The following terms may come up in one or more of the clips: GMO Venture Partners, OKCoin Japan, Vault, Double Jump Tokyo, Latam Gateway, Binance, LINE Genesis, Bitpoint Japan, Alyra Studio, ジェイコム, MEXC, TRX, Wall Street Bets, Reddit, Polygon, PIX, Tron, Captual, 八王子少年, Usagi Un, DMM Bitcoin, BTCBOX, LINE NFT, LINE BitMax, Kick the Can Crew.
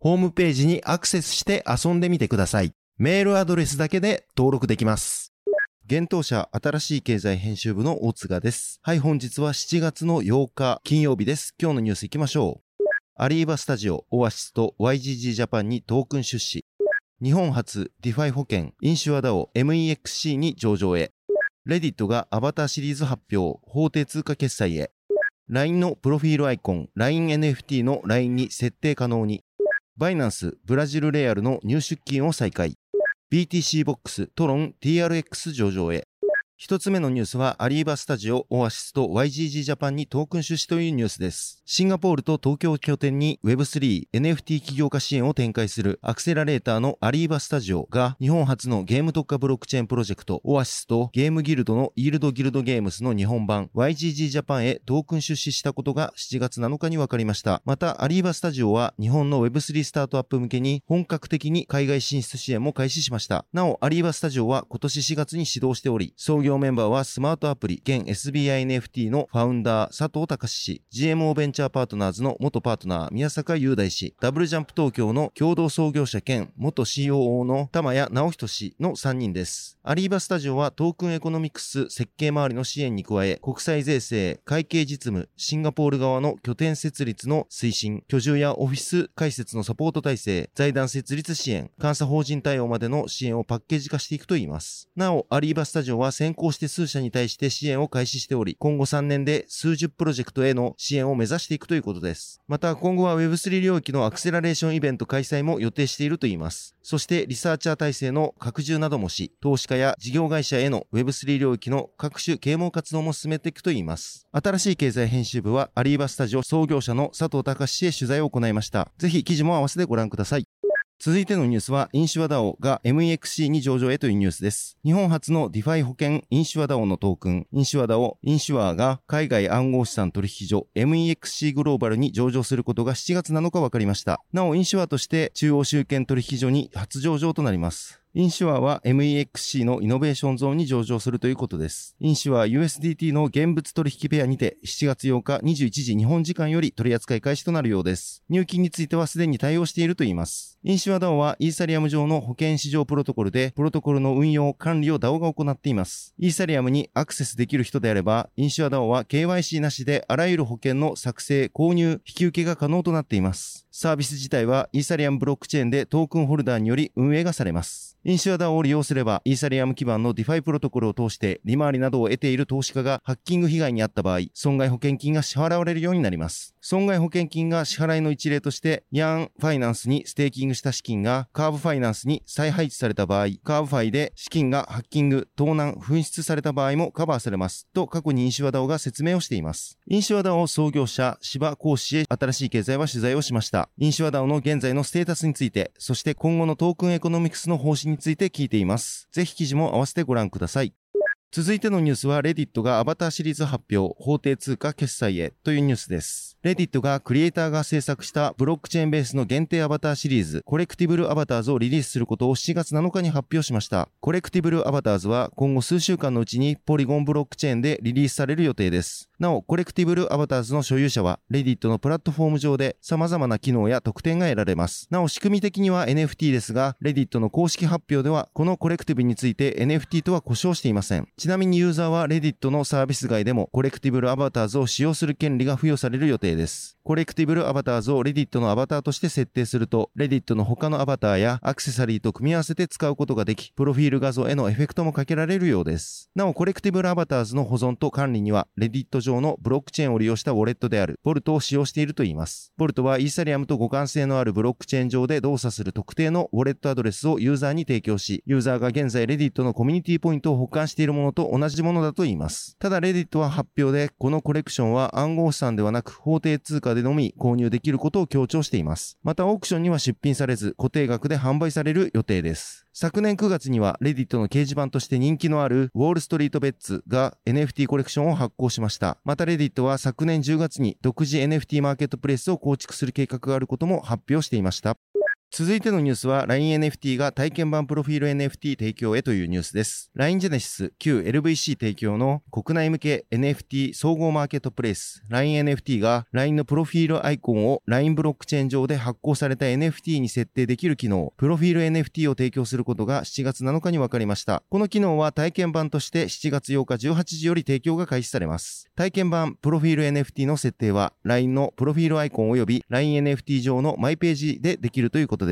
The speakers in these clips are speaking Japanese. ホームページにアクセスして遊んでみてください。メールアドレスだけで登録できます。現当社新しい経済編集部の大塚です。はい、本日は7月の8日金曜日です。今日のニュース行きましょう。アリーバスタジオ、オアシスと YGG ジャパンにトークン出資。日本初ディファイ保険、インシュアダオ MEXC に上場へ。Reddit がアバターシリーズ発表、法定通貨決済へ。LINE のプロフィールアイコン、LINE NFT の LINE に設定可能に。バイナンス、ブラジルレアルの入出金を再開。BTCBOX、トロン、TRX 上場へ。一つ目のニュースはアリーバスタジオ、オアシスと YGG ジャパンにトークン出資というニュースです。シンガポールと東京を拠点に Web3、NFT 起業家支援を展開するアクセラレーターのアリーバスタジオが日本初のゲーム特化ブロックチェーンプロジェクトオアシスとゲームギルドのイールドギルドゲームスの日本版 YGG ジャパンへトークン出資したことが7月7日に分かりました。またアリーバスタジオは日本の Web3 スタートアップ向けに本格的に海外進出支援も開始しました。なおアリーバスタジオは今年4月に始動しており、創業メンバーはスマートアプリ現 SBI NFT のファウンダー佐藤隆氏、 GMO ベンチャーパートナーズの元パートナー宮坂雄大氏、ダブルジャンプ東京の共同創業者兼元 COO の玉谷直人氏の3人です。アリーバスタジオはトークンエコノミクス設計周りの支援に加え、国際税制、会計実務、シンガポール側の拠点設立の推進、居住やオフィス開設のサポート体制、財団設立支援、監査法人対応までの支援をパッケージ化していくといいます。なおアリーバスタジオは先行して数社に対して支援を開始しており、今後3年で数十プロジェクトへの支援を目指していくということです。また今後は Web3 領域のアクセラレーションイベント開催も予定しているといいます。そしてリサーチャー体制の拡充などもし、投資家や事業会社への Web3 領域の各種啓蒙活動も進めていくといいます。新しい経済編集部はアリーバスタジオ創業者の佐藤隆氏へ取材を行いました。ぜひ記事も合わせてご覧ください。続いてのニュースはインシュアダオが MEXC に上場へというニュースです。日本初のディファイ保険インシュアダオのトークンインシュアダオ、インシュアが海外暗号資産取引所 MEXC グローバルに上場することが7月7日分かりました。なおインシュアとして中央証券取引所に初上場となります。インシュアは MEXC のイノベーションゾーンに上場するということです。インシュア USDT の現物取引ペアにて7月8日21時日本時間より取扱い開始となるようです。入金についてはすでに対応しているといいます。インシュア DAO はイーサリアム上の保険市場プロトコルで、プロトコルの運用管理を DAO が行っています。イーサリアムにアクセスできる人であれば、インシュア DAO は KYC なしであらゆる保険の作成、購入、引き受けが可能となっています。サービス自体はイーサリアムブロックチェーンでトークンホルダーにより運営がされます。インシュア DAO を利用すれば、イーサリアム基盤の DeFi プロトコルを通して、利回りなどを得ている投資家がハッキング被害に遭った場合、損害保険金が支払われるようになります。損害保険金が支払いの一例として、ヤーンファイナンスにステーキングした資金がカーブファイナンスに再配置された場合、カーブファイで資金がハッキング、盗難、紛失された場合もカバーされます、と過去にインシュア DAO が説明をしています。インシュア DAO 創業者、芝公氏へ新しい経済は取材をしました。インシュア DAO の現在のステータスについて、そして今後のトークンエコノミクスの方針について聞いています。ぜひ記事も合わせてご覧ください。続いてのニュースは Reddit がアバターシリーズ発表、法定通貨決済へというニュースです。Reddit がクリエイターが制作したブロックチェーンベースの限定アバターシリーズコレクティブルアバターズをリリースすることを7月7日に発表しました。コレクティブルアバターズは今後数週間のうちにポリゴンブロックチェーンでリリースされる予定です。なお、コレクティブルアバターズの所有者は Reddit のプラットフォーム上で様々な機能や特典が得られます。なお、仕組み的には NFT ですが、Reddit の公式発表ではこのコレクティブについて NFT とは呼称していません。ちなみにユーザーは Reddit のサービス外でもコレクティブルアバターズを使用する権利が付与される予定です。コレクティブルアバターズを Reddit のアバターとして設定すると Reddit の他のアバターやアクセサリーと組み合わせて使うことができ、プロフィール画像へのエフェクトもかけられるようです。なお、コレクティブルアバターズの保存と管理には Reddit 上のブロックチェーンを利用したウォレットである Vault を使用しているといいます。 Vault はイーサリアムと互換性のあるブロックチェーン上で動作する特定のウォレットアドレスをユーザーに提供し、ユーザーが現在 Reddit のコミュニティポイントを保管しているものと同じものだといいます。ただ Reddit は発表で、このコレクションは暗号資産ではなく法定通貨でのみ購入できることを強調しています。またオークションには出品されず、固定額で販売される予定です。昨年9月には Reddit の掲示板として人気のあるウォールストリートベッツが NFT コレクションを発行しました。また Reddit は昨年10月に独自 NFT マーケットプレイスを構築する計画があることも発表していました。続いてのニュースは LINE NFT が体験版プロフィール NFT 提供へというニュースです。LINE Genesis、旧 LVC 提供の国内向け NFT 総合マーケットプレイス LINE NFT が LINE のプロフィールアイコンを LINE ブロックチェーン上で発行された NFT に設定できる機能、プロフィール NFT を提供することが7月7日に分かりました。この機能は体験版として7月8日18時より提供が開始されます。体験版プロフィール NFT の設定は LINE のプロフィールアイコン及び LINE NFT 上のマイページでできるということです。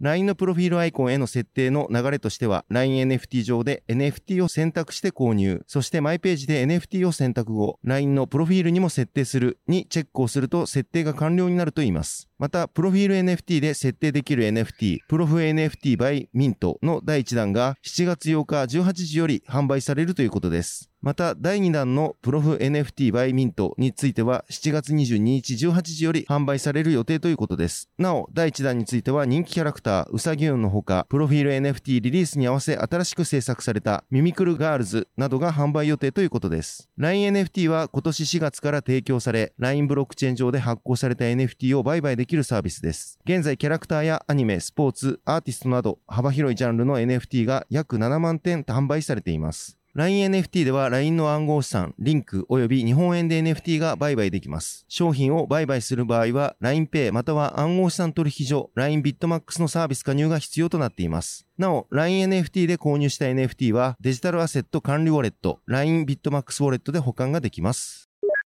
LINE のプロフィールアイコンへの設定の流れとしては、LINE NFT 上で NFT を選択して購入、そしてマイページで NFT を選択後、LINE のプロフィールにも設定するにチェックをすると設定が完了になるといいます。また、プロフィール NFT で設定できる NFT、プロフ NFT by Mint の第1弾が7月8日18時より販売されるということです。また、第2弾のプロフ NFT by Mint については7月22日18時より販売される予定ということです。なお、第1弾については人気キャラクター、ウサギウンのほか、プロフィール NFT リリースに合わせ新しく制作されたミミクルガールズなどが販売予定ということです。LINE NFT は今年4月から提供され、LINE ブロックチェーン上で発行された NFT を売買できるサービスです。現在、キャラクターやアニメ、スポーツ、アーティストなど幅広いジャンルの NFT が約7万点販売されています。LINE NFT では LINE の暗号資産、リンク及び日本円で NFT が売買できます。商品を売買する場合は LINEPay または暗号資産取引所 LINE BitMax のサービス加入が必要となっています。なお、LINE NFT で購入した NFT はデジタルアセット管理ウォレット、LINE BitMax ウォレットで保管ができます。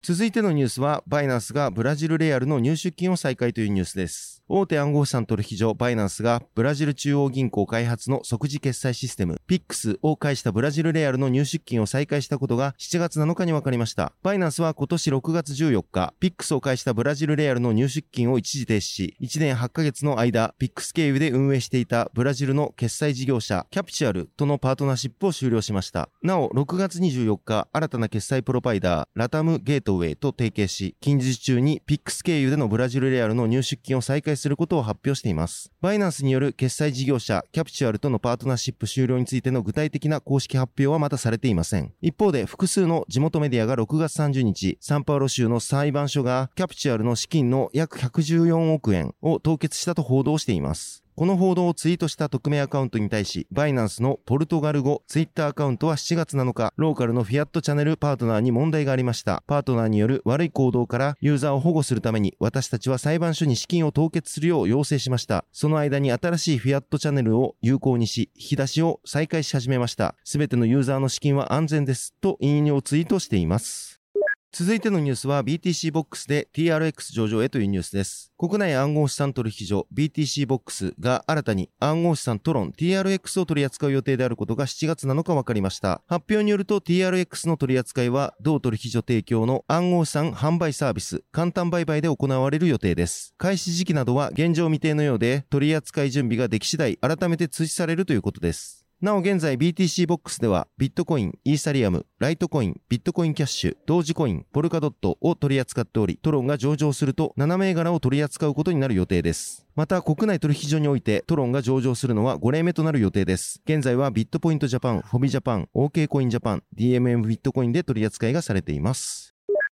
続いてのニュースは、バイナンスがブラジルレアルの入出金を再開というニュースです。大手暗号資産取引所バイナンスがブラジル中央銀行開発の即時決済システム PIX を介したブラジルレアルの入出金を再開したことが7月7日に分かりました。バイナンスは今年6月14日、PIX を介したブラジルレアルの入出金を一時停止し、1年8ヶ月の間、PIX 経由で運営していたブラジルの決済事業者 Captual とのパートナーシップを終了しました。なお、6月24日、新たな決済プロバイダーラタムゲートウェイと提携し、近日中に PIX 経由でのブラジルレアルの入出金を再開することを発表しています。バイナンスによる決済事業者キャプチュアルとのパートナーシップ終了についての具体的な公式発表はまだされていません。一方で複数の地元メディアが6月30日、サンパウロ州の裁判所がキャプチュアルの資金の約114億円を凍結したと報道しています。この報道をツイートした匿名アカウントに対し、バイナンスのポルトガル語ツイッターアカウントは7月7日、ローカルのフィアットチャンネルパートナーに問題がありました。パートナーによる悪い行動からユーザーを保護するために、私たちは裁判所に資金を凍結するよう要請しました。その間に新しいフィアットチャンネルを有効にし、引き出しを再開し始めました。すべてのユーザーの資金は安全です。と引用ツイートしています。続いてのニュースは BTCBOX で TRX 上場へというニュースです。国内暗号資産取引所 BTCBOX が新たに暗号資産トロン TRX を取り扱う予定であることが7月7日分かりました。発表によると TRX の取り扱いは同取引所提供の暗号資産販売サービス簡単売買で行われる予定です。開始時期などは現状未定のようで、取り扱い準備ができ次第改めて通知されるということです。なお現在 BTCBOX ではビットコイン、イーサリアム、ライトコイン、ビットコインキャッシュ、ドージコイン、ポルカドットを取り扱っており、トロンが上場すると7銘柄を取り扱うことになる予定です。また国内取引所においてトロンが上場するのは5例目となる予定です。現在はビットポイントジャパン、フォビジャパン、OK コインジャパン、DMM ビットコインで取り扱いがされています。